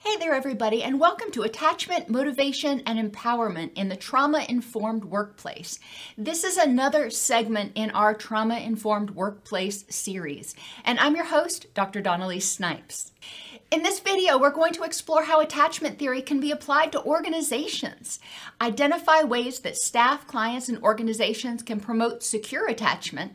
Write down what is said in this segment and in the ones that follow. Hey there, everybody, and welcome to Attachment, Motivation, and Empowerment in the Trauma-Informed Workplace. This is another segment in our Trauma-Informed Workplace series, and I'm your host, Dr. Donnelly Snipes. In this video, we're going to explore how attachment theory can be applied to organizations, identify ways that staff, clients, and organizations can promote secure attachment,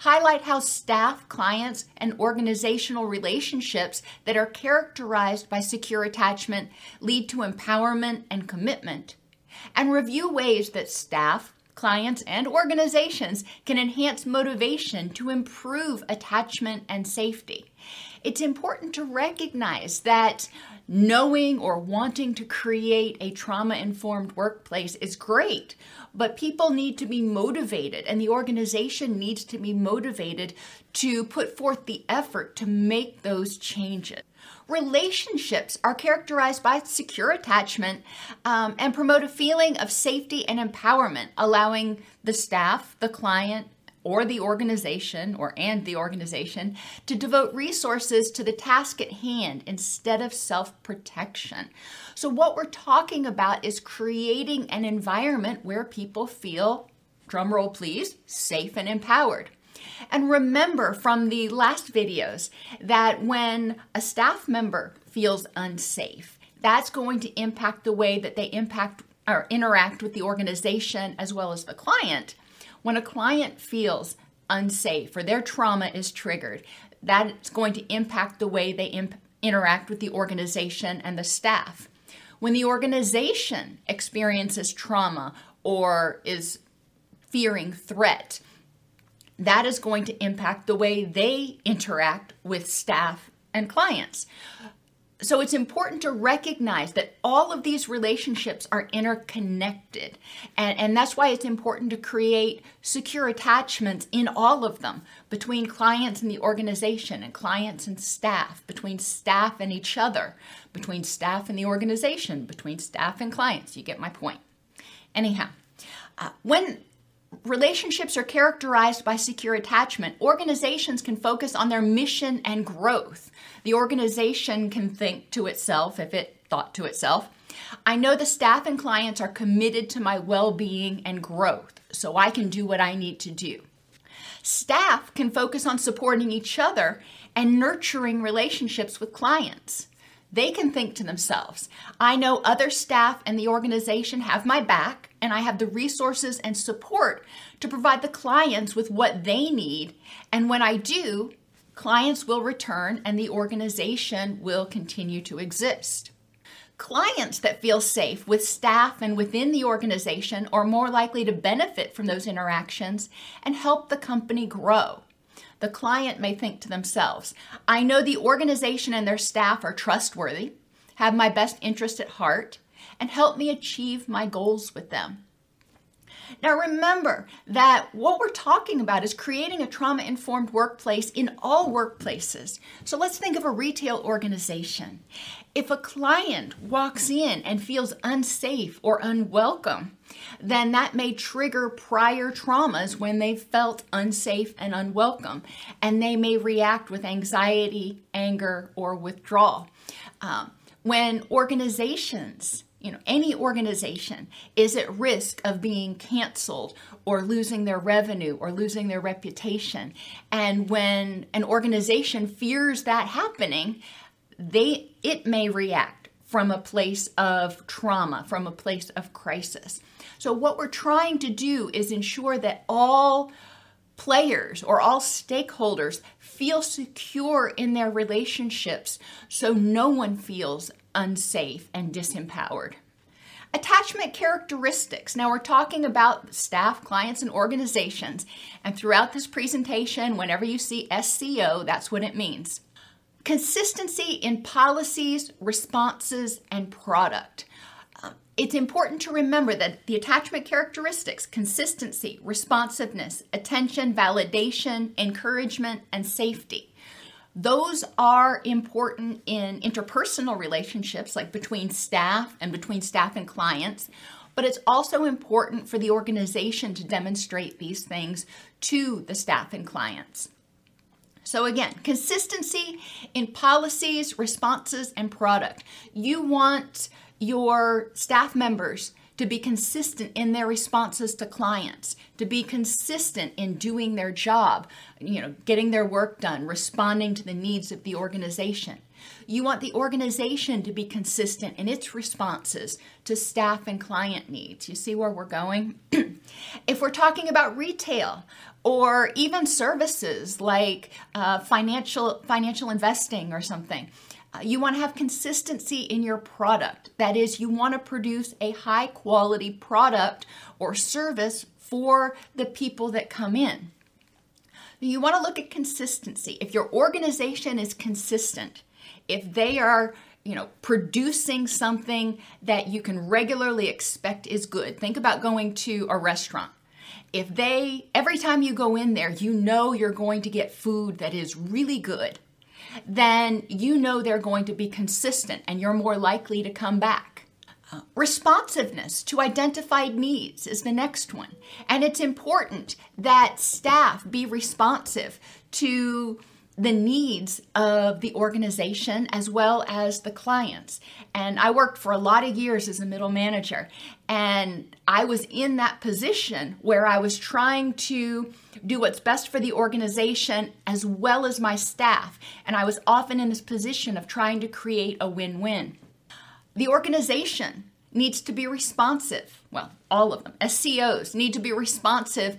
highlight how staff, clients, and organizational relationships that are characterized by secure attachment lead to empowerment and commitment, and review ways that staff, clients, and organizations can enhance motivation to improve attachment and safety. It's important to recognize that knowing or wanting to create a trauma-informed workplace is great, but people need to be motivated, and the organization needs to be motivated to put forth the effort to make those changes. Relationships are characterized by secure attachment and promote a feeling of safety and empowerment, allowing the staff, the client, or the organization, to devote resources to the task at hand instead of self-protection. So what we're talking about is creating an environment where people feel, drumroll please, safe and empowered. And remember from the last videos that when a staff member feels unsafe, that's going to impact the way that they impact or interact with the organization as well as the client. When a client feels unsafe or their trauma is triggered, that's going to impact the way they interact with the organization and the staff. When the organization experiences trauma or is fearing threat, that is going to impact the way they interact with staff and clients. So it's important to recognize that all of these relationships are interconnected. And that's why it's important to create secure attachments in all of them, between clients and the organization, and clients and staff, between staff and each other, between staff and the organization, between staff and clients. You get my point. Anyhow, when relationships are characterized by secure attachment, organizations can focus on their mission and growth. The organization can think to itself, if it thought to itself, I know the staff and clients are committed to my well-being and growth, so I can do what I need to do. Staff can focus on supporting each other and nurturing relationships with clients. They can think to themselves, I know other staff and the organization have my back, and I have the resources and support to provide the clients with what they need. And when I do, clients will return and the organization will continue to exist. Clients that feel safe with staff and within the organization are more likely to benefit from those interactions and help the company grow. The client may think to themselves, I know the organization and their staff are trustworthy, have my best interest at heart, and help me achieve my goals with them. Now remember that what we're talking about is creating a trauma-informed workplace in all workplaces. So let's think of a retail organization. If a client walks in and feels unsafe or unwelcome, then that may trigger prior traumas when they felt unsafe and unwelcome, and they may react with anxiety, anger, or withdrawal. When organizations, any organization is at risk of being canceled or losing their revenue or losing their reputation, and when an organization fears that happening, it may react from a place of trauma, from a place of crisis. So what we're trying to do is ensure that all players or all stakeholders feel secure in their relationships so no one feels unsafe and disempowered. Attachment characteristics. Now we're talking about staff, clients, and organizations. And throughout this presentation, whenever you see SCO, that's what it means. Consistency in policies, responses, and product. It's important to remember that the attachment characteristics, consistency, responsiveness, attention, validation, encouragement, and safety. Those are important in interpersonal relationships, like between staff and clients, but it's also important for the organization to demonstrate these things to the staff and clients. So again, consistency in policies, responses, and product. You want your staff members to be consistent in their responses to clients, to be consistent in doing their job, getting their work done, responding to the needs of the organization. You want the organization to be consistent in its responses to staff and client needs. You see where we're going? If we're talking about retail or even services like financial investing or something, you want to have consistency in your product. That is, you want to produce a high quality product or service for the people that come in. You want to look at consistency. If your organization is consistent, if they are producing something that you can regularly expect is good. Think about going to a restaurant. If every time you go in there, you're going to get food that is really good, then they're going to be consistent and you're more likely to come back. Responsiveness to identified needs is the next one. And it's important that staff be responsive to the needs of the organization as well as the clients. And I worked for a lot of years as a middle manager, and I was in that position where I was trying to do what's best for the organization as well as my staff. And I was often in this position of trying to create a win-win. The organization needs to be responsive. Well, all of them. SCOs need to be responsive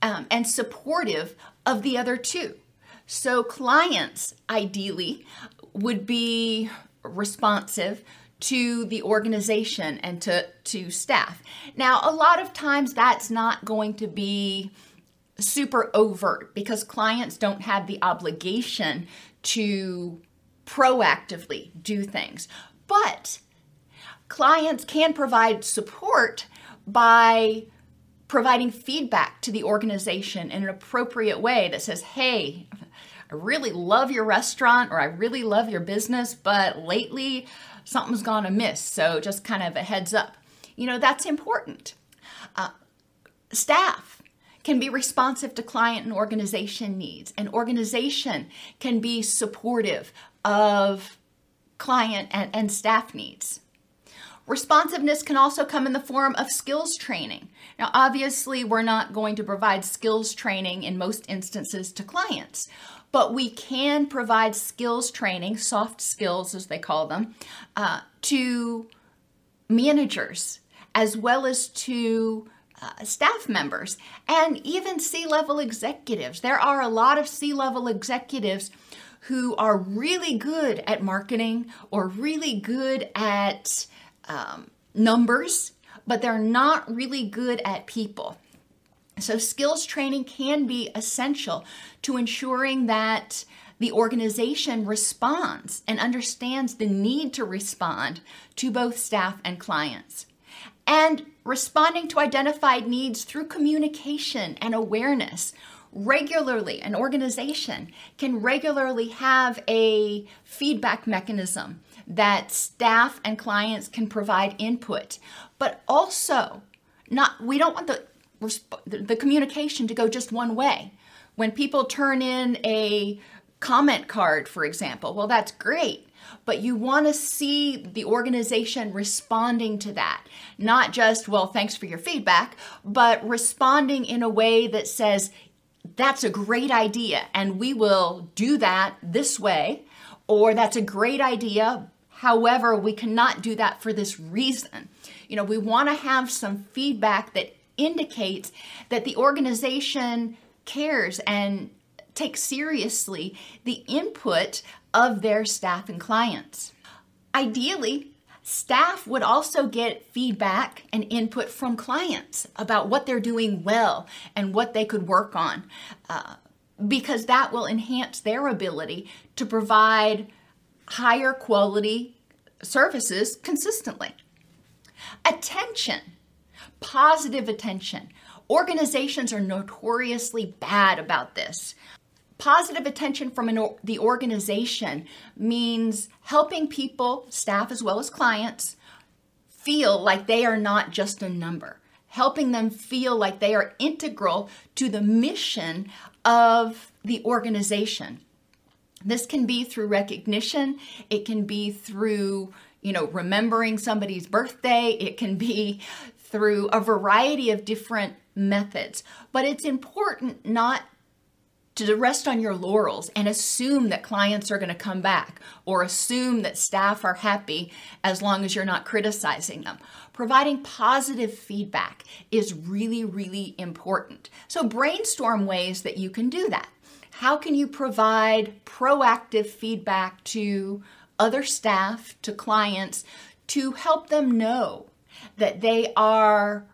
and supportive of the other two. So clients, ideally, would be responsive to the organization and to staff. Now, a lot of times that's not going to be super overt because clients don't have the obligation to proactively do things. But clients can provide support by providing feedback to the organization in an appropriate way that says, hey, I really love your restaurant or I really love your business, but lately something's gone amiss. So just kind of a heads up. That's important. Staff can be responsive to client and organization needs. An organization can be supportive of client and staff needs. Responsiveness can also come in the form of skills training. Now, obviously, we're not going to provide skills training in most instances to clients, but we can provide skills training, soft skills as they call them, to managers as well as to staff members and even C-level executives. There are a lot of C-level executives who are really good at marketing or really good at numbers, but they're not really good at people. So skills training can be essential to ensuring that the organization responds and understands the need to respond to both staff and clients. And responding to identified needs through communication and awareness. Regularly, an organization can regularly have a feedback mechanism that staff and clients can provide input, but also we don't want the communication to go just one way. When people turn in a comment card, for example, well, that's great, but you want to see the organization responding to that, not just, well, thanks for your feedback, but responding in a way that says, that's a great idea and we will do that this way, or that's a great idea. However, we cannot do that for this reason. You know, we want to have some feedback that indicates that the organization cares and takes seriously the input of their staff and clients. Ideally, staff would also get feedback and input from clients about what they're doing well and what they could work on, because that will enhance their ability to provide higher quality services consistently. Attention, positive attention. Organizations are notoriously bad about this. Positive attention from the organization means helping people, staff as well as clients, feel like they are not just a number, helping them feel like they are integral to the mission of the organization. This can be through recognition. It can be through, remembering somebody's birthday. It can be through a variety of different methods. But it's important not to rest on your laurels and assume that clients are going to come back or assume that staff are happy as long as you're not criticizing them. Providing positive feedback is really, really important. So brainstorm ways that you can do that. How can you provide proactive feedback to other staff, to clients, to help them know that they are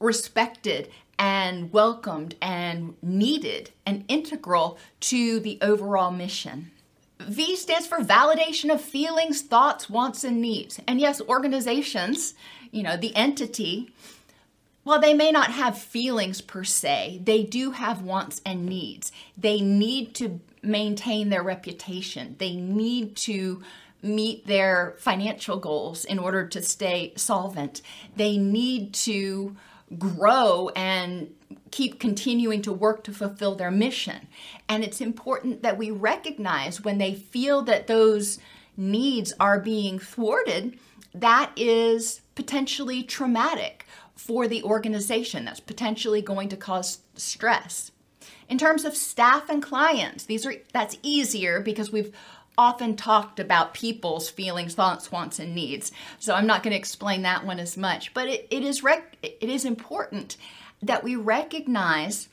respected and welcomed and needed and integral to the overall mission? V stands for validation of feelings, thoughts, wants, and needs. And yes, organizations, the entity, while they may not have feelings per se, they do have wants and needs. They need to maintain their reputation. They need to meet their financial goals in order to stay solvent. They need to grow and keep continuing to work to fulfill their mission. And it's important that we recognize when they feel that those needs are being thwarted, that is potentially traumatic for the organization. That's potentially going to cause stress. In terms of staff and clients, that's easier because we've often talked about people's feelings, thoughts, wants, and needs. So I'm not going to explain that one as much, but it is important that we recognize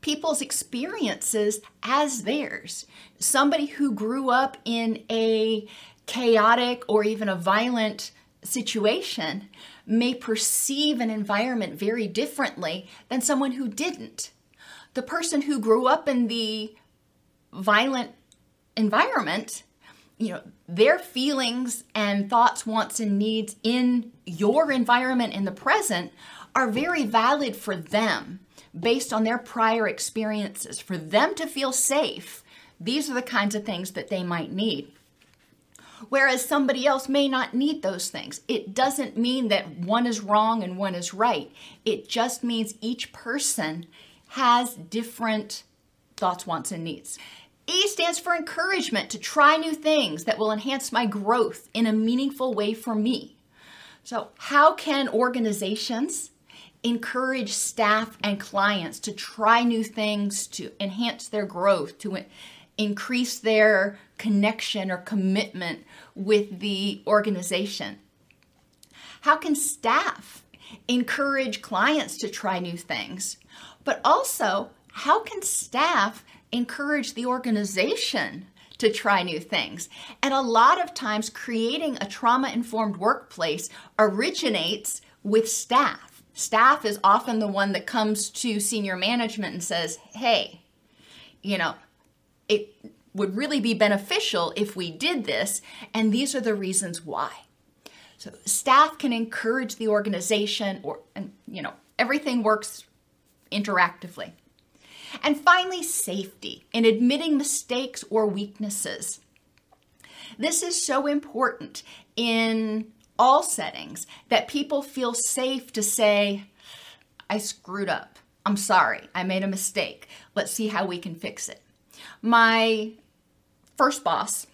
people's experiences as theirs. Somebody who grew up in a chaotic or even a violent situation may perceive an environment very differently than someone who didn't. The person who grew up in the violent environment, their feelings and thoughts, wants, and needs in your environment in the present are very valid for them based on their prior experiences. For them to feel safe, these are the kinds of things that they might need. Whereas somebody else may not need those things. It doesn't mean that one is wrong and one is right. It just means each person has different thoughts, wants, and needs. E stands for encouragement to try new things that will enhance my growth in a meaningful way for me. So how can organizations encourage staff and clients to try new things, to enhance their growth, to increase their connection or commitment with the organization? How can staff encourage clients to try new things? But also, how can staff encourage the organization to try new things? And a lot of times creating a trauma-informed workplace originates with staff. Staff is often the one that comes to senior management and says, hey, it would really be beneficial if we did this, and these are the reasons why. So staff can encourage the organization, and everything works interactively. And finally, safety in admitting mistakes or weaknesses. This is so important in all settings that people feel safe to say, I screwed up. I'm sorry. I made a mistake. Let's see how we can fix it. My first boss,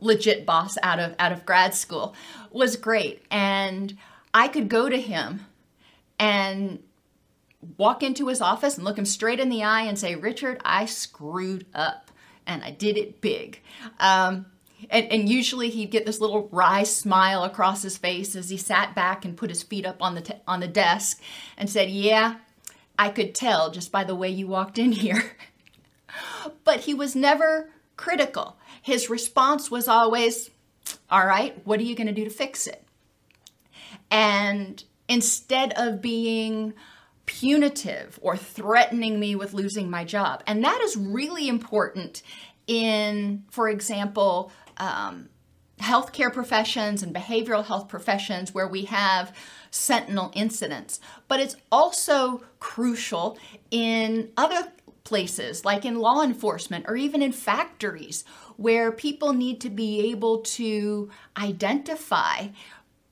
legit boss out of grad school was great. And I could go to him and walk into his office and look him straight in the eye and say, Richard, I screwed up. and I did it big. And usually he'd get this little wry smile across his face as he sat back and put his feet up on the desk and said, "Yeah, I could tell just by the way you walked in here." But he was never critical. His response was always, "All right, what are you going to do to fix it?" And instead of being punitive or threatening me with losing my job. And that is really important in, for example, healthcare professions and behavioral health professions where we have sentinel incidents. But it's also crucial in other places like in law enforcement or even in factories where people need to be able to identify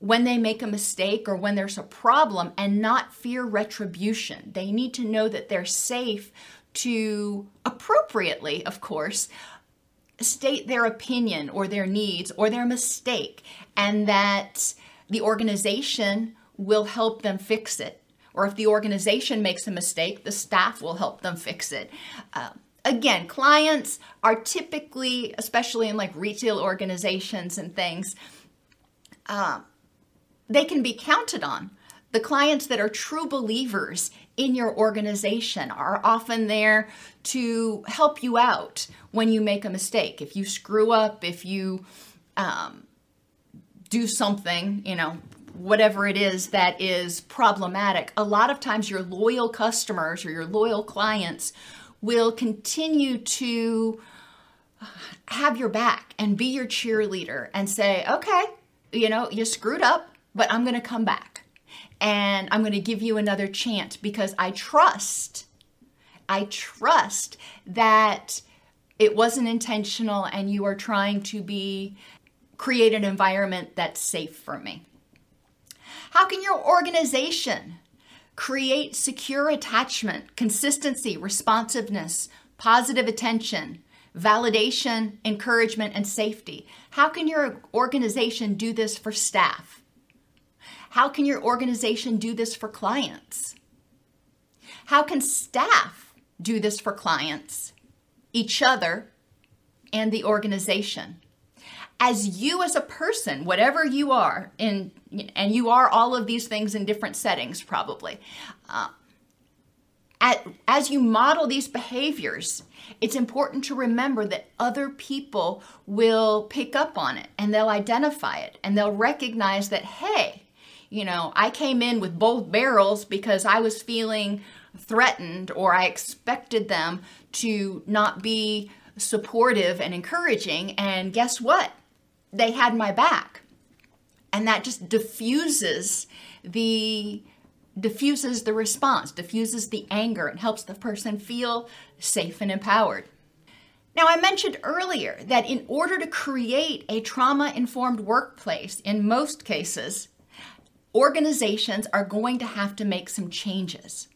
when they make a mistake or when there's a problem and not fear retribution. They need to know that they're safe to appropriately, of course, state their opinion or their needs or their mistake, and that the organization will help them fix it. Or if the organization makes a mistake, the staff will help them fix it. Again, clients are typically, especially in like retail organizations and things, they can be counted on. The clients that are true believers in your organization are often there to help you out when you make a mistake. If you screw up, if you do something, you know, whatever it is that is problematic, a lot of times your loyal customers or your loyal clients will continue to have your back and be your cheerleader and say, "Okay, you know, you screwed up, but I'm going to come back and I'm going to give you another chance because I trust that it wasn't intentional and you are trying to create an environment that's safe for me." How can your organization create secure attachment, consistency, responsiveness, positive attention, validation, encouragement, and safety? How can your organization do this for staff? How can your organization do this for clients? How can staff do this for clients, each other, and the organization? As you as a person, whatever you are, and you are all of these things in different settings probably, as you model these behaviors, it's important to remember that other people will pick up on it and they'll identify it and they'll recognize that, hey, you know, I came in with both barrels because I was feeling threatened or I expected them to not be supportive and encouraging, and guess what? They had my back. And that just diffuses the response, diffuses the anger, and helps the person feel safe and empowered. Now, I mentioned earlier that in order to create a trauma-informed workplace, in most cases, organizations are going to have to make some changes.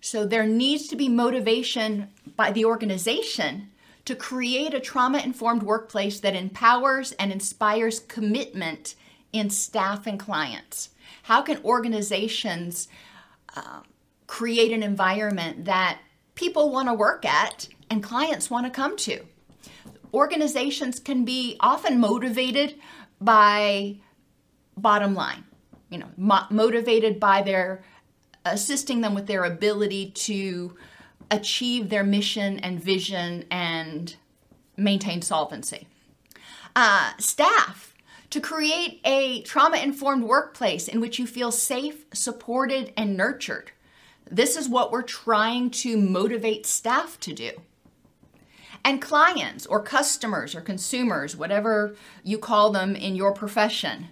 So there needs to be motivation by the organization to create a trauma-informed workplace that empowers and inspires commitment in staff and clients. How can organizations create an environment that people want to work at and clients want to come to? Organizations can be often motivated by bottom line, you know, motivated by their assisting them with their ability to achieve their mission and vision and maintain solvency. Staff, to create a trauma-informed workplace in which you feel safe, supported, and nurtured. This is what we're trying to motivate staff to do. And clients or customers or consumers, whatever you call them in your profession,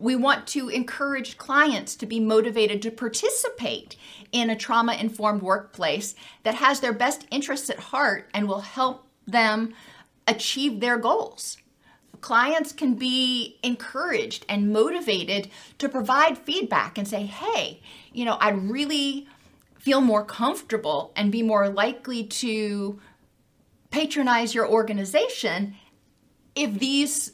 we want to encourage clients to be motivated to participate in a trauma-informed workplace that has their best interests at heart and will help them achieve their goals. Clients can be encouraged and motivated to provide feedback and say, hey, you know, I'd really feel more comfortable and be more likely to patronize your organization if these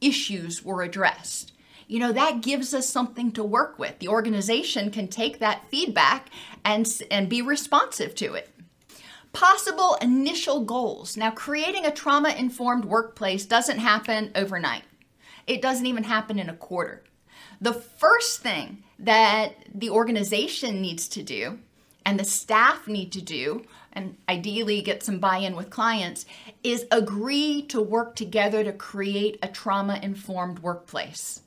issues were addressed. You know, that gives us something to work with. The organization can take that feedback and be responsive to it. Possible initial goals. Now, creating a trauma-informed workplace doesn't happen overnight. It doesn't even happen in a quarter. The first thing that the organization needs to do and the staff need to do, and ideally get some buy-in with clients, is agree to work together to create a trauma-informed workplace.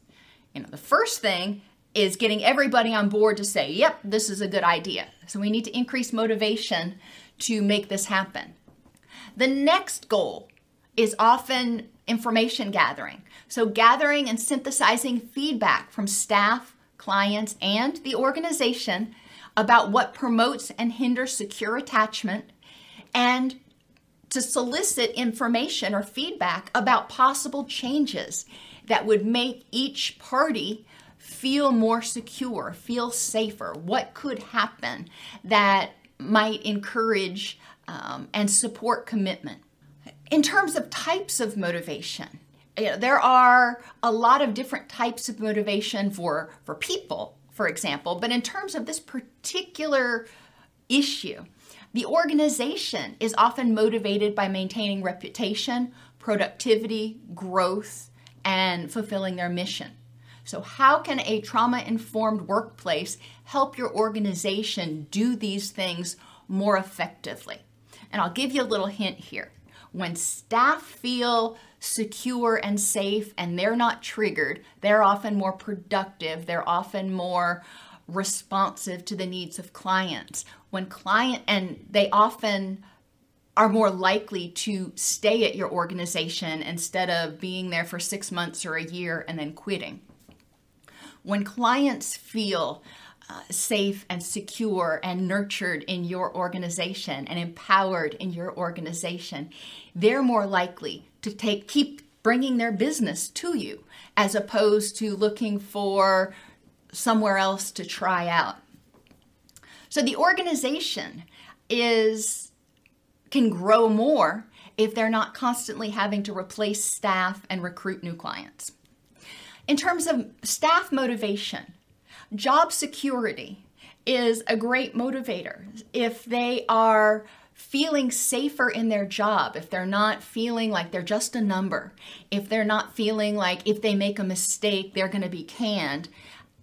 You know, the first thing is getting everybody on board to say, yep, this is a good idea. So we need to increase motivation to make this happen. The next goal is often information gathering. So gathering and synthesizing feedback from staff, clients, and the organization about what promotes and hinders secure attachment, and to solicit information or feedback about possible changes that would make each party feel more secure, feel safer. What could happen that might encourage and support commitment? In terms of types of motivation, you know, there are a lot of different types of motivation for people, for example, but in terms of this particular issue, the organization is often motivated by maintaining reputation, productivity, growth, and fulfilling their mission. So how can a trauma-informed workplace help your organization do these things more effectively? And I'll give you a little hint here. When staff feel secure and safe and they're not triggered, they're often more productive, they're often more responsive to the needs of clients. They often are more likely to stay at your organization instead of being there for 6 months or a year and then quitting. When clients feel safe and secure and nurtured in your organization and empowered in your organization, they're more likely to keep bringing their business to you as opposed to looking for somewhere else to try out. So the organization can grow more if they're not constantly having to replace staff and recruit new clients. In terms of staff motivation, job security is a great motivator. If they are feeling safer in their job, if they're not feeling like they're just a number, if they're not feeling like if they make a mistake, they're going to be canned,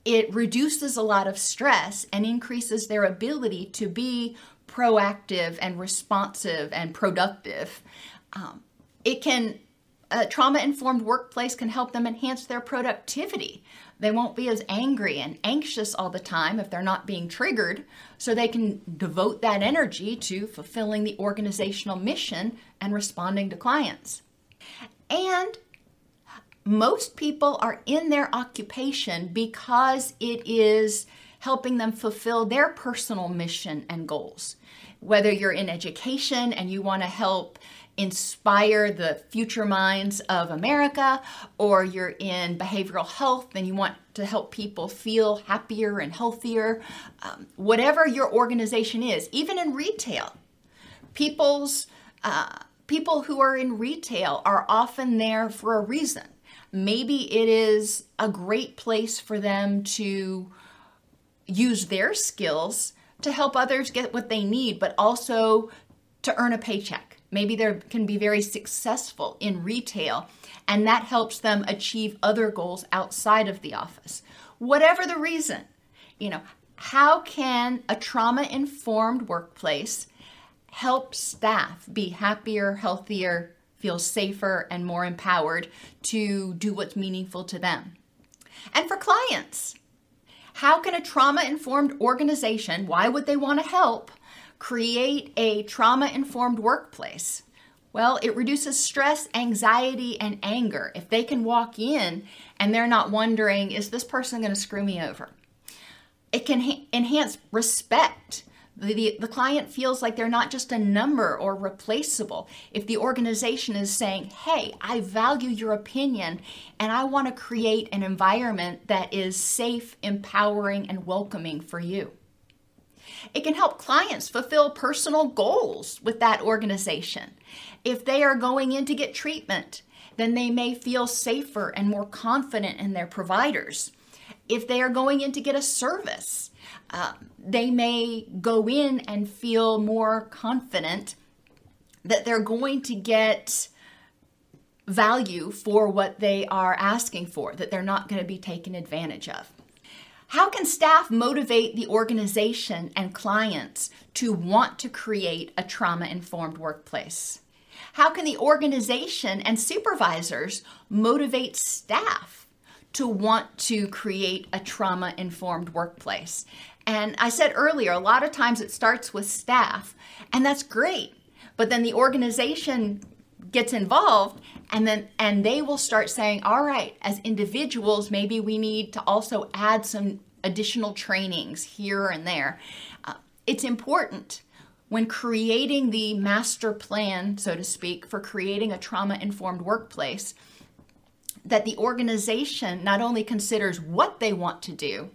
it reduces a lot of stress and increases their ability to be proactive and responsive and productive. A trauma-informed workplace can help them enhance their productivity. They won't be as angry and anxious all the time if they're not being triggered, so they can devote that energy to fulfilling the organizational mission and responding to clients. And most people are in their occupation because it is helping them fulfill their personal mission and goals. Whether you're in education and you want to help inspire the future minds of America, or you're in behavioral health and you want to help people feel happier and healthier, whatever your organization is, even in retail, people who are in retail are often there for a reason. Maybe it is a great place for them to use their skills to help others get what they need, but also to earn a paycheck. Maybe they can be very successful in retail, and that helps them achieve other goals outside of the office. Whatever the reason, you know, how can a trauma-informed workplace help staff be happier, healthier, feel safer, and more empowered to do what's meaningful to them? And for clients, how can a trauma-informed organization, why would they want to help, create a trauma-informed workplace? Well, it reduces stress, anxiety, and anger. If they can walk in and they're not wondering, is this person going to screw me over? It can enhance respect. The client feels like they're not just a number or replaceable. If the organization is saying, hey, I value your opinion and I want to create an environment that is safe, empowering, and welcoming for you. It can help clients fulfill personal goals with that organization. If they are going in to get treatment, then they may feel safer and more confident in their providers. If they are going in to get a service, they may go in and feel more confident that they're going to get value for what they are asking for, that they're not going to be taken advantage of. How can staff motivate the organization and clients to want to create a trauma-informed workplace? How can the organization and supervisors motivate staff to want to create a trauma-informed workplace? And I said earlier, a lot of times it starts with staff, and that's great, but then the organization gets involved, and they will start saying, all right, as individuals, maybe we need to also add some additional trainings here and there. It's important when creating the master plan, so to speak, for creating a trauma-informed workplace, that the organization not only considers what they want to do,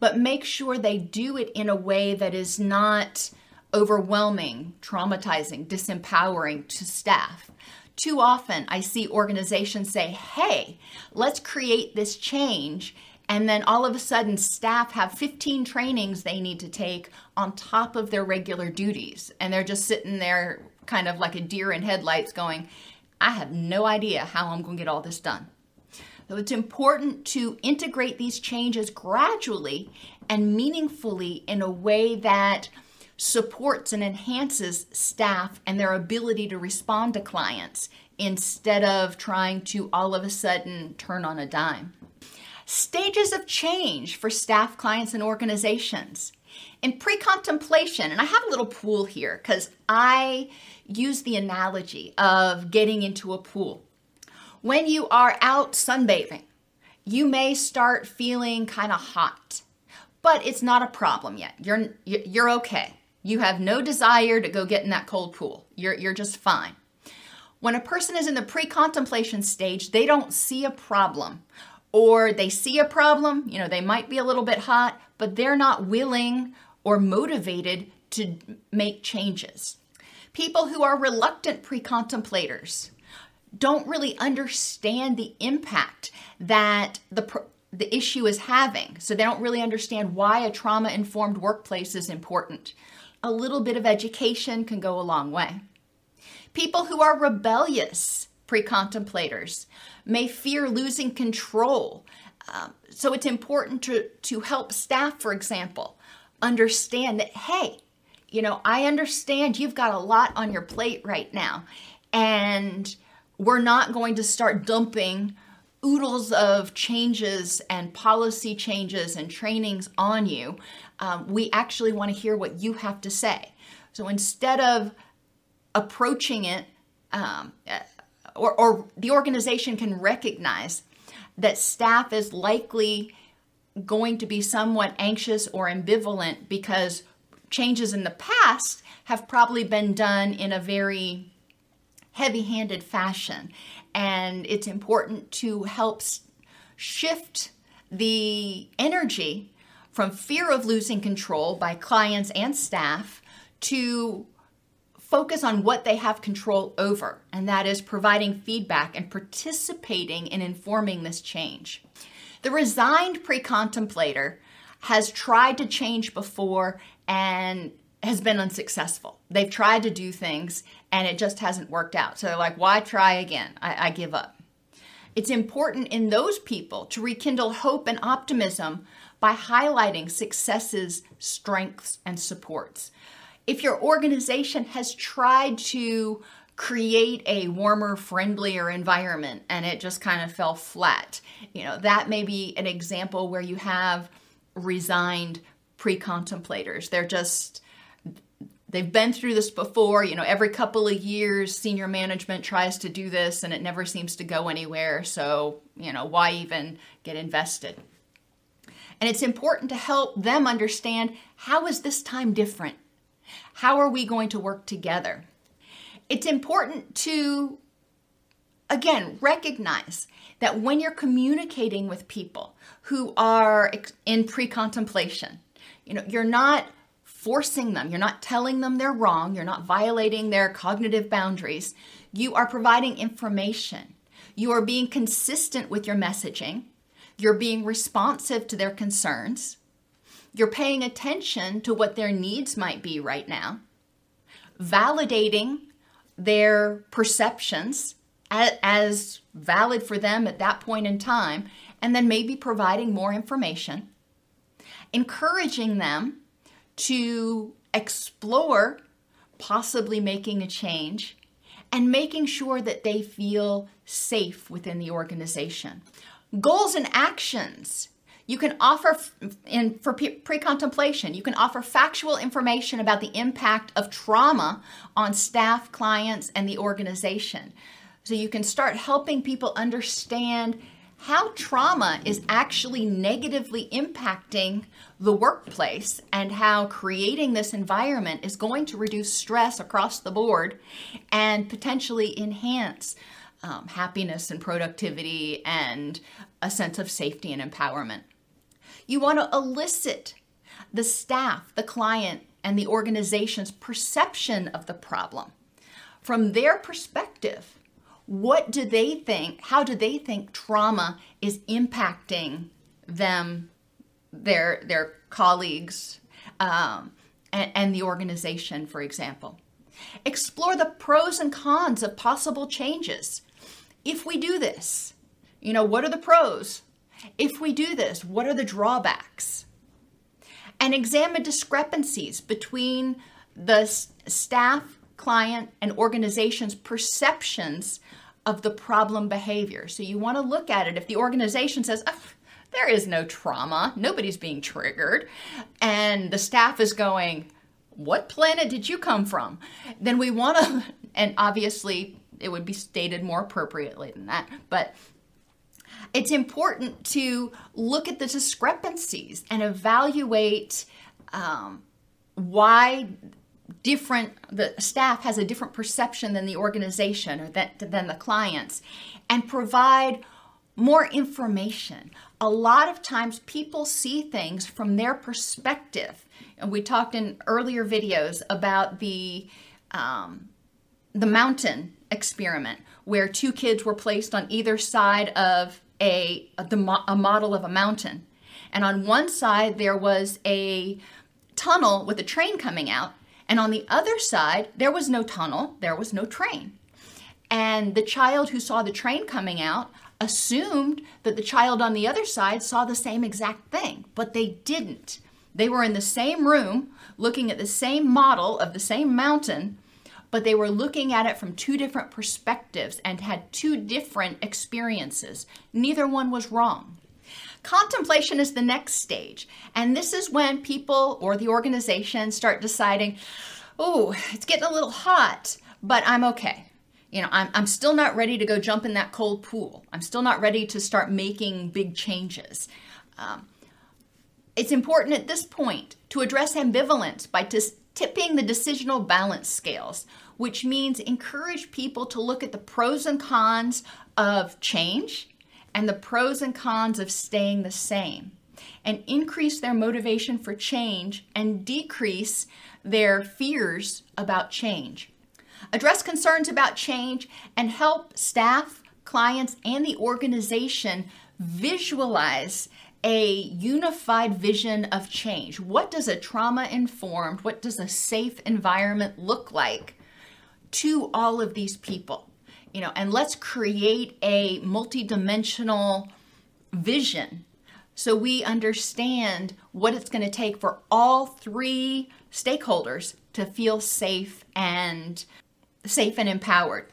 but make sure they do it in a way that is not overwhelming, traumatizing, disempowering to staff. Too often I see organizations say, hey, let's create this change. And then all of a sudden staff have 15 trainings they need to take on top of their regular duties. And they're just sitting there kind of like a deer in headlights going, I have no idea how I'm going to get all this done. So it's important to integrate these changes gradually and meaningfully in a way that supports and enhances staff and their ability to respond to clients instead of trying to all of a sudden turn on a dime. Stages of change for staff, clients, and organizations. In pre-contemplation, and I have a little pool here because I use the analogy of getting into a pool. When you are out sunbathing, you may start feeling kind of hot, but it's not a problem yet. You're okay. You have no desire to go get in that cold pool. You're just fine. When a person is in the pre-contemplation stage, they don't see a problem, or they see a problem, you know, they might be a little bit hot, but they're not willing or motivated to make changes. People who are reluctant pre-contemplators don't really understand the impact that the issue is having. So they don't really understand why a trauma-informed workplace is important. A little bit of education can go a long way. People who are rebellious pre-contemplators may fear losing control. So it's important to help staff, for example, understand that, hey, you know, I understand you've got a lot on your plate right now, and we're not going to start dumping oodles of changes and policy changes and trainings on you. We actually want to hear what you have to say. So instead of approaching it, or the organization can recognize that staff is likely going to be somewhat anxious or ambivalent because changes in the past have probably been done in a very heavy-handed fashion. And it's important to help shift the energy from fear of losing control by clients and staff to focus on what they have control over, and that is providing feedback and participating in informing this change. The resigned pre-contemplator has tried to change before and has been unsuccessful. They've tried to do things and it just hasn't worked out. So they're like, why try again? I give up. It's important in those people to rekindle hope and optimism by highlighting successes, strengths, and supports. If your organization has tried to create a warmer, friendlier environment and it just kind of fell flat, you know, that may be an example where you have resigned pre-contemplators. They've been through this before. You know, every couple of years, senior management tries to do this and it never seems to go anywhere. So, you know, why even get invested? And it's important to help them understand, how is this time different? How are we going to work together? It's important to, again, recognize that when you're communicating with people who are in pre-contemplation, you know, you're not forcing them, you're not telling them they're wrong, you're not violating their cognitive boundaries. You are providing information. You are being consistent with your messaging. You're being responsive to their concerns. You're paying attention to what their needs might be right now, validating their perceptions as valid for them at that point in time, and then maybe providing more information, encouraging them to explore possibly making a change, and making sure that they feel safe within the organization. Goals and actions. You can offer, for pre-contemplation, you can offer factual information about the impact of trauma on staff, clients, and the organization. So you can start helping people understand how trauma is actually negatively impacting the workplace and how creating this environment is going to reduce stress across the board and potentially enhance happiness and productivity and a sense of safety and empowerment. You want to elicit the staff, the client, and the organization's perception of the problem. From their perspective, what do they think, how do they think trauma is impacting them, their colleagues, and the organization, for example. Explore the pros and cons of possible changes. If we do this, what are the pros? If we do this, what are the drawbacks? And examine discrepancies between the staff, client, and organization's perceptions of the problem behavior. So you want to look at it. If the organization says, oh, there is no trauma, nobody's being triggered, and the staff is going, what planet did you come from? Then we want to, and obviously it would be stated more appropriately than that, but it's important to look at the discrepancies and evaluate why the staff has a different perception than the organization or than the clients, and provide more information. A lot of times people see things from their perspective. And we talked in earlier videos about the mountain experiment, where two kids were placed on either side of a model of a mountain. And on one side, there was a tunnel with a train coming out. And on the other side, there was no tunnel, there was no train. And the child who saw the train coming out assumed that the child on the other side saw the same exact thing, but they didn't. They were in the same room, looking at the same model of the same mountain, but they were looking at it from two different perspectives and had two different experiences. Neither one was wrong. Contemplation is the next stage. And this is when people or the organization start deciding, oh, it's getting a little hot, but I'm okay. I'm still not ready to go jump in that cold pool. I'm still not ready to start making big changes. It's important at this point to address ambivalence by tipping the decisional balance scales, which means encourage people to look at the pros and cons of change and the pros and cons of staying the same, and increase their motivation for change and decrease their fears about change. Address concerns about change and help staff, clients, and the organization visualize a unified vision of change. What does a trauma-informed, what does a safe environment look like to all of these people? And let's create a multidimensional vision so we understand what it's going to take for all three stakeholders to feel safe and empowered.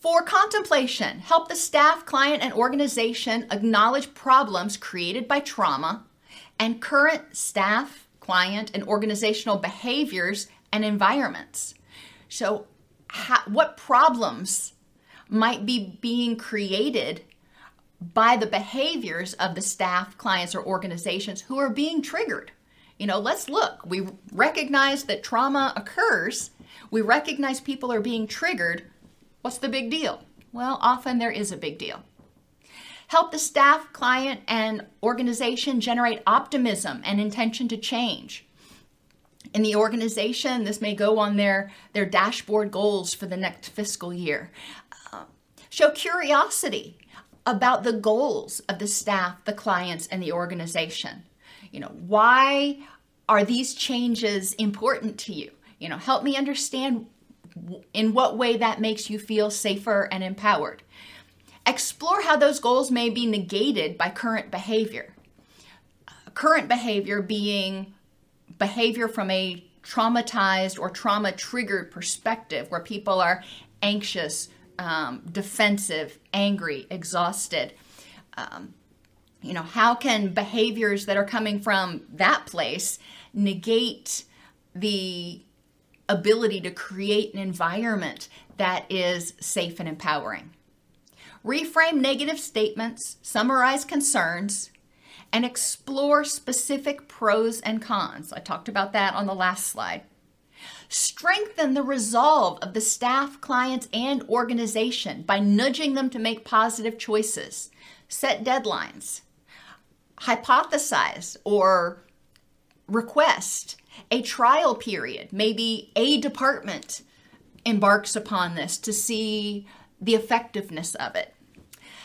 For contemplation, help the staff, client, and organization acknowledge problems created by trauma and current staff, client, and organizational behaviors and environments. So what problems might be being created by the behaviors of the staff, clients, or organizations who are being triggered? Let's look. We recognize that trauma occurs. We recognize people are being triggered. What's the big deal? Well, often there is a big deal. Help the staff, client, and organization generate optimism and intention to change. In the organization, this may go on their dashboard goals for the next fiscal year. Show curiosity about the goals of the staff, the clients, and the organization. You know, why are these changes important to you? You know, help me understand in what way that makes you feel safer and empowered. Explore how those goals may be negated by current behavior. Current behavior being behavior from a traumatized or trauma-triggered perspective, where people are anxious, defensive, angry, exhausted. You know, how can behaviors that are coming from that place negate the ability to create an environment that is safe and empowering? Reframe negative statements, summarize concerns, and explore specific pros and cons. I talked about that on the last slide. Strengthen the resolve of the staff, clients, and organization by nudging them to make positive choices. Set deadlines. Hypothesize or request a trial period. Maybe a department embarks upon this to see the effectiveness of it.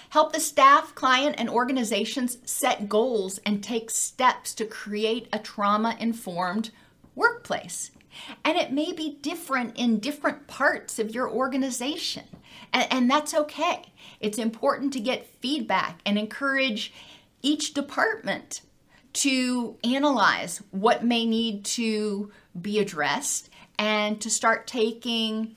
Help the staff, client, and organizations set goals and take steps to create a trauma-informed workplace. And it may be different in different parts of your organization, and that's okay. It's important to get feedback and encourage each department to analyze what may need to be addressed and to start taking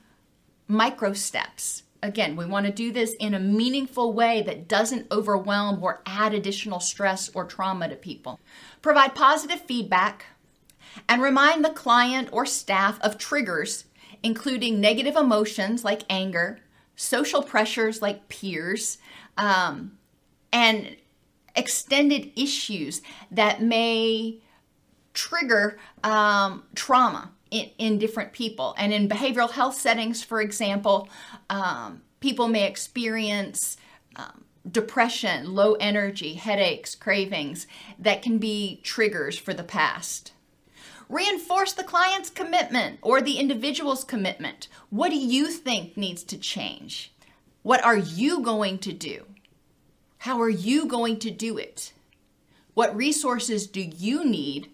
micro steps. Again, we want to do this in a meaningful way that doesn't overwhelm or add additional stress or trauma to people. Provide positive feedback and remind the client or staff of triggers, including negative emotions like anger, social pressures like peers, and extended issues that may trigger trauma in different people. And in behavioral health settings, for example, people may experience depression, low energy, headaches, cravings that can be triggers for the past. Reinforce the client's commitment or the individual's commitment. What do you think needs to change? What are you going to do? How are you going to do it? What resources do you need?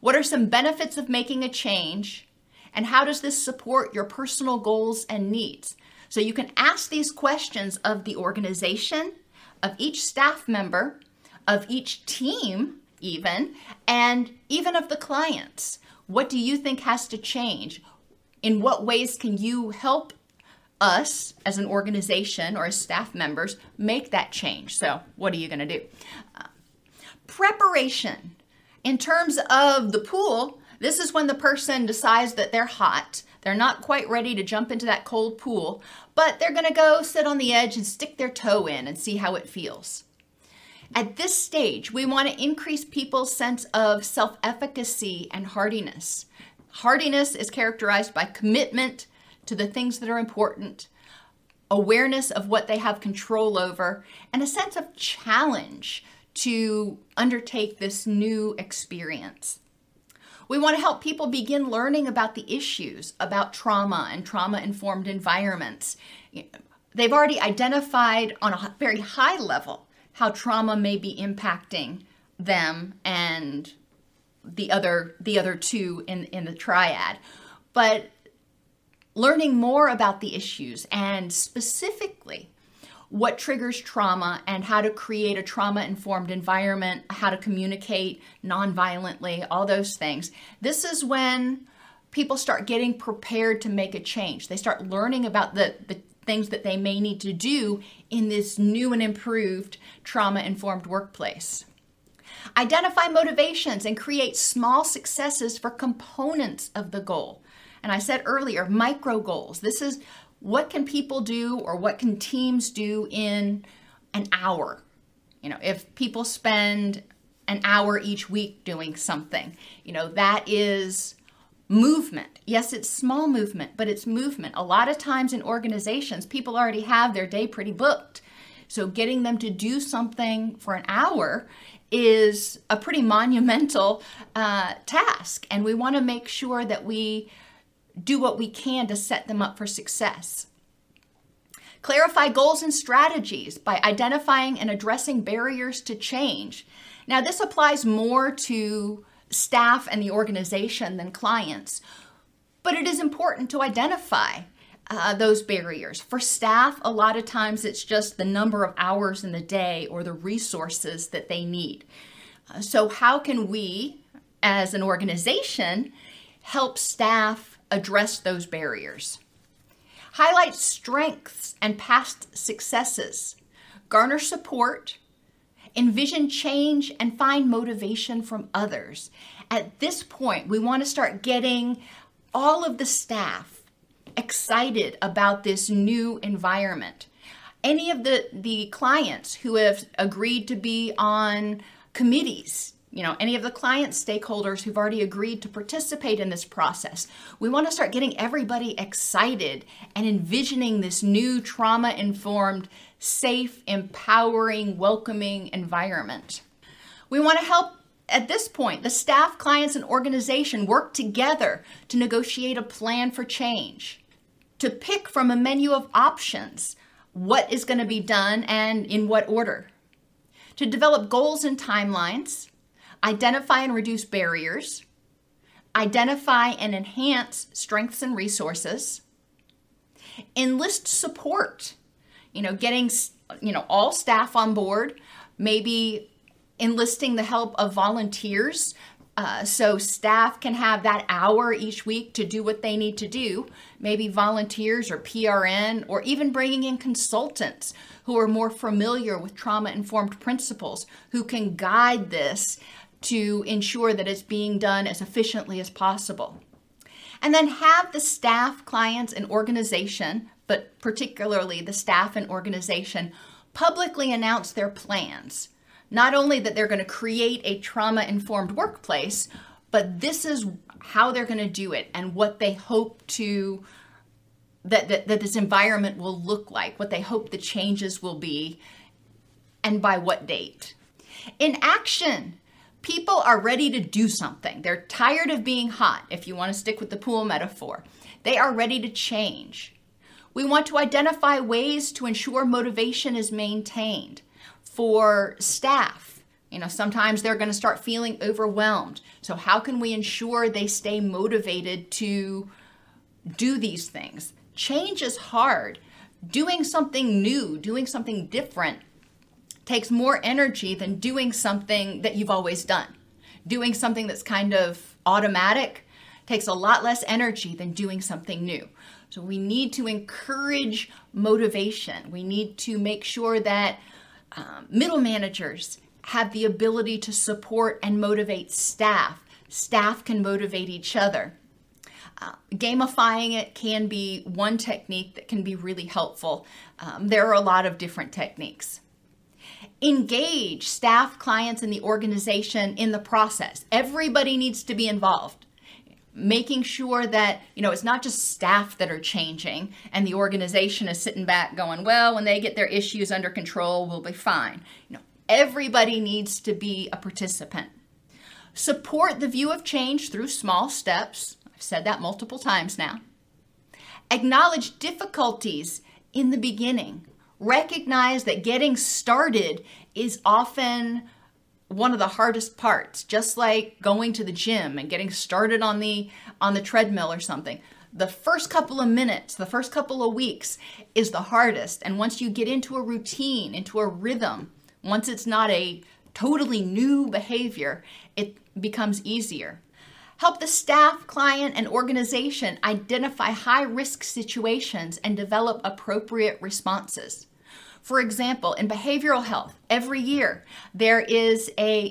What are some benefits of making a change? And how does this support your personal goals and needs? So you can ask these questions of the organization, of each staff member, of each team, even of the clients. What do you think has to change? In what ways can you help us as an organization or as staff members make that change? So what are you going to do? Preparation. In terms of the pool, this is when the person decides that they're hot. They're not quite ready to jump into that cold pool, but they're going to go sit on the edge and stick their toe in and see how it feels. At this stage, we want to increase people's sense of self-efficacy and hardiness. Hardiness is characterized by commitment to the things that are important, awareness of what they have control over, and a sense of challenge to undertake this new experience. We want to help people begin learning about the issues, about trauma and trauma-informed environments. They've already identified on a very high level how trauma may be impacting them and the other two in the triad. But learning more about the issues and specifically what triggers trauma and how to create a trauma-informed environment, how to communicate nonviolently, all those things. This is when people start getting prepared to make a change. They start learning about the things that they may need to do in this new and improved trauma-informed workplace. Identify motivations and create small successes for components of the goal. And I said earlier, micro goals. This is what can people do or what can teams do in an hour? You know, if people spend an hour each week doing something, you know, that is movement. Yes, it's small movement, but it's movement. A lot of times in organizations, people already have their day pretty booked. So getting them to do something for an hour is a pretty monumental task. And we want to make sure that we do what we can to set them up for success. Clarify goals and strategies by identifying and addressing barriers to change. Now, this applies more to staff and the organization than clients, but it is important to identify those barriers. For staff, a lot of times it's just the number of hours in the day or the resources that they need. So how can we, as an organization, help staff address those barriers? Highlight strengths and past successes. Garner support. Envision change and find motivation from others. At this point, we want to start getting all of the staff excited about this new environment. Any of the clients who have agreed to be on committees, any of the client stakeholders who've already agreed to participate in this process, we want to start getting everybody excited and envisioning this new trauma-informed, safe, empowering, welcoming environment. We want to help, at this point, the staff, clients, and organization work together to negotiate a plan for change, to pick from a menu of options what is going to be done and in what order, to develop goals and timelines, identify and reduce barriers, identify and enhance strengths and resources, enlist support, getting, all staff on board, maybe enlisting the help of volunteers so staff can have that hour each week to do what they need to do, maybe volunteers or PRN, or even bringing in consultants who are more familiar with trauma-informed principles, who can guide this to ensure that it's being done as efficiently as possible. And then have the staff, clients, and organization, but particularly the staff and organization, publicly announce their plans. Not only that they're going to create a trauma-informed workplace, but this is how they're going to do it and what they hope to, that this environment will look like, what they hope the changes will be, and by what date. In action, people are ready to do something. They're tired of being hot, if you want to stick with the pool metaphor. They are ready to change. We want to identify ways to ensure motivation is maintained. For staff, sometimes they're going to start feeling overwhelmed. So how can we ensure they stay motivated to do these things? Change is hard. Doing something new, doing something different takes more energy than doing something that you've always done. Doing something that's kind of automatic takes a lot less energy than doing something new. So we need to encourage motivation. We need to make sure that middle managers have the ability to support and motivate staff. Staff can motivate each other. Gamifying it can be one technique that can be really helpful. There are a lot of different techniques. Engage staff, clients, and the organization in the process. Everybody needs to be involved. Making sure that, it's not just staff that are changing and the organization is sitting back going, well, when they get their issues under control, we'll be fine. Everybody needs to be a participant. Support the view of change through small steps. I've said that multiple times now. Acknowledge difficulties in the beginning. Recognize that getting started is often one of the hardest parts, just like going to the gym and getting started on the treadmill or something. The first couple of minutes, the first couple of weeks is the hardest. And once you get into a routine, into a rhythm, once it's not a totally new behavior, it becomes easier. Help the staff, client, and organization identify high-risk situations and develop appropriate responses. For example, in behavioral health, every year there is a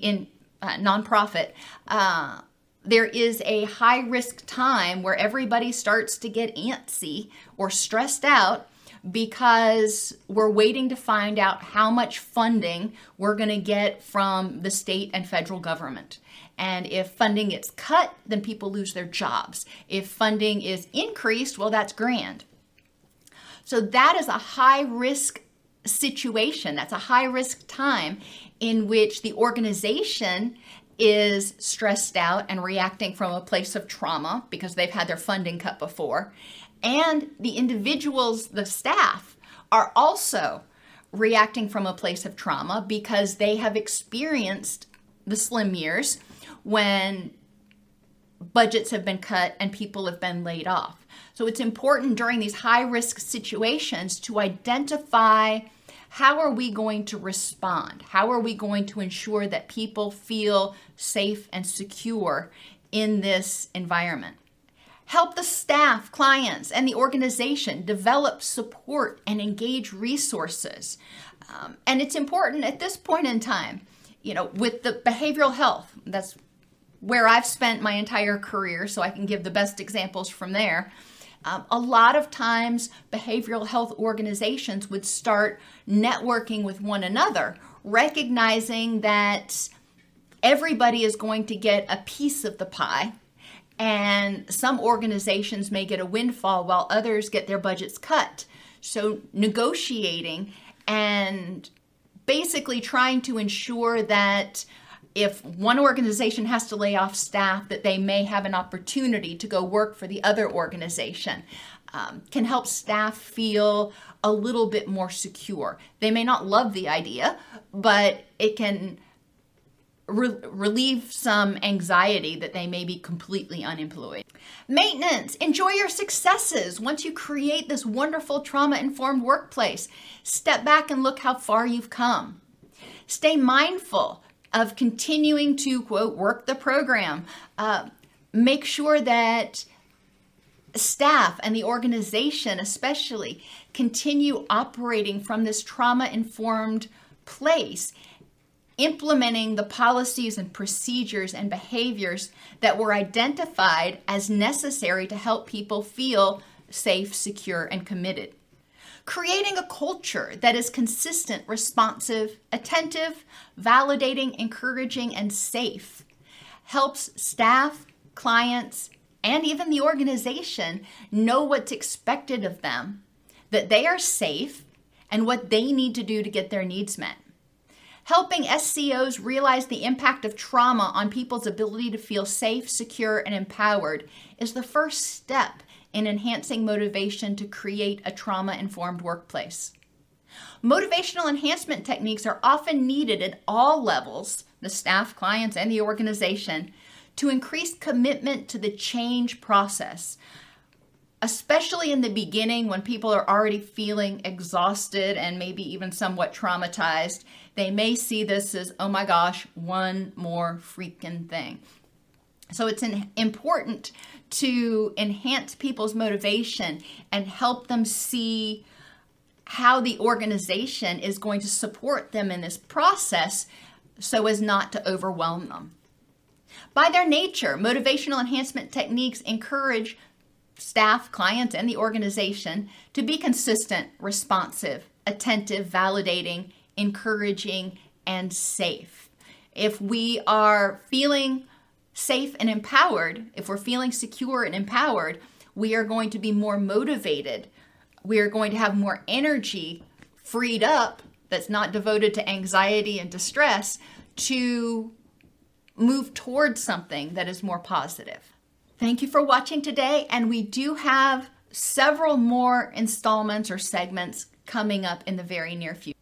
high-risk time where everybody starts to get antsy or stressed out because we're waiting to find out how much funding we're going to get from the state and federal government. And if funding gets cut, then people lose their jobs. If funding is increased, well, that's grand. So that is a high-risk situation. That's a high-risk time in which the organization is stressed out and reacting from a place of trauma because they've had their funding cut before. And the individuals, the staff, are also reacting from a place of trauma because they have experienced the slim years when budgets have been cut and people have been laid off. So it's important during these high-risk situations to identify how are we going to respond? How are we going to ensure that people feel safe and secure in this environment? Help the staff, clients, and the organization develop support and engage resources. And it's important at this point in time, you know, with the behavioral health, that's where I've spent my entire career, so I can give the best examples from there. A lot of times, behavioral health organizations would start networking with one another, recognizing that everybody is going to get a piece of the pie. And some organizations may get a windfall while others get their budgets cut. So negotiating and basically trying to ensure that if one organization has to lay off staff, that they may have an opportunity to go work for the other organization, can help staff feel a little bit more secure. They may not love the idea, but it can relieve some anxiety that they may be completely unemployed. Maintenance. Enjoy your successes. Once you create this wonderful trauma-informed workplace, step back and look how far you've come. Stay mindful of continuing to, quote, work the program. Make sure that staff and the organization especially continue operating from this trauma-informed place, implementing the policies and procedures and behaviors that were identified as necessary to help people feel safe, secure, and committed. Creating a culture that is consistent, responsive, attentive, validating, encouraging, and safe helps staff, clients, and even the organization know what's expected of them, that they are safe, and what they need to do to get their needs met. Helping SCOs realize the impact of trauma on people's ability to feel safe, secure, and empowered is the first step in enhancing motivation to create a trauma-informed workplace. Motivational enhancement techniques are often needed at all levels, the staff, clients, and the organization, to increase commitment to the change process, especially in the beginning when people are already feeling exhausted and maybe even somewhat traumatized. They may see this as, oh my gosh, one more freaking thing. So it's important to enhance people's motivation and help them see how the organization is going to support them in this process so as not to overwhelm them. By their nature, motivational enhancement techniques encourage staff, clients, and the organization to be consistent, responsive, attentive, validating, encouraging, and safe. If we are feeling safe and empowered, if we're feeling secure and empowered, we are going to be more motivated. We are going to have more energy freed up that's not devoted to anxiety and distress to move towards something that is more positive. Thank you for watching today, and we do have several more installments or segments coming up in the very near future.